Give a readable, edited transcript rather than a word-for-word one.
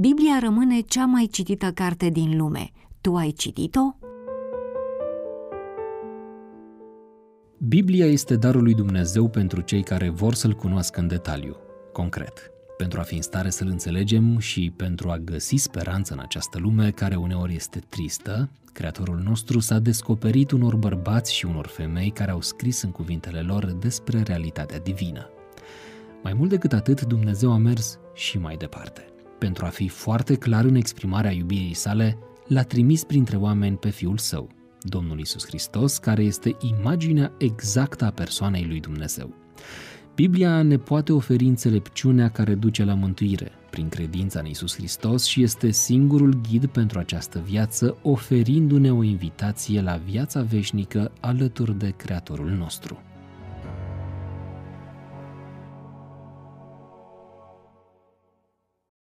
Biblia rămâne cea mai citită carte din lume. Tu ai citit-o? Biblia este darul lui Dumnezeu pentru cei care vor să-L cunoască în detaliu, concret, pentru a fi în stare să-L înțelegem și pentru a găsi speranță în această lume care uneori este tristă. Creatorul nostru s-a descoperit unor bărbați și unor femei care au scris în cuvintele lor despre realitatea divină. Mai mult decât atât, Dumnezeu a mers și mai departe. Pentru a fi foarte clar în exprimarea iubirii sale, l-a trimis printre oameni pe Fiul Său, Domnul Iisus Hristos, care este imaginea exactă a persoanei lui Dumnezeu. Biblia ne poate oferi înțelepciunea care duce la mântuire prin credința în Iisus Hristos și este singurul ghid pentru această viață, oferindu-ne o invitație la viața veșnică alături de Creatorul nostru.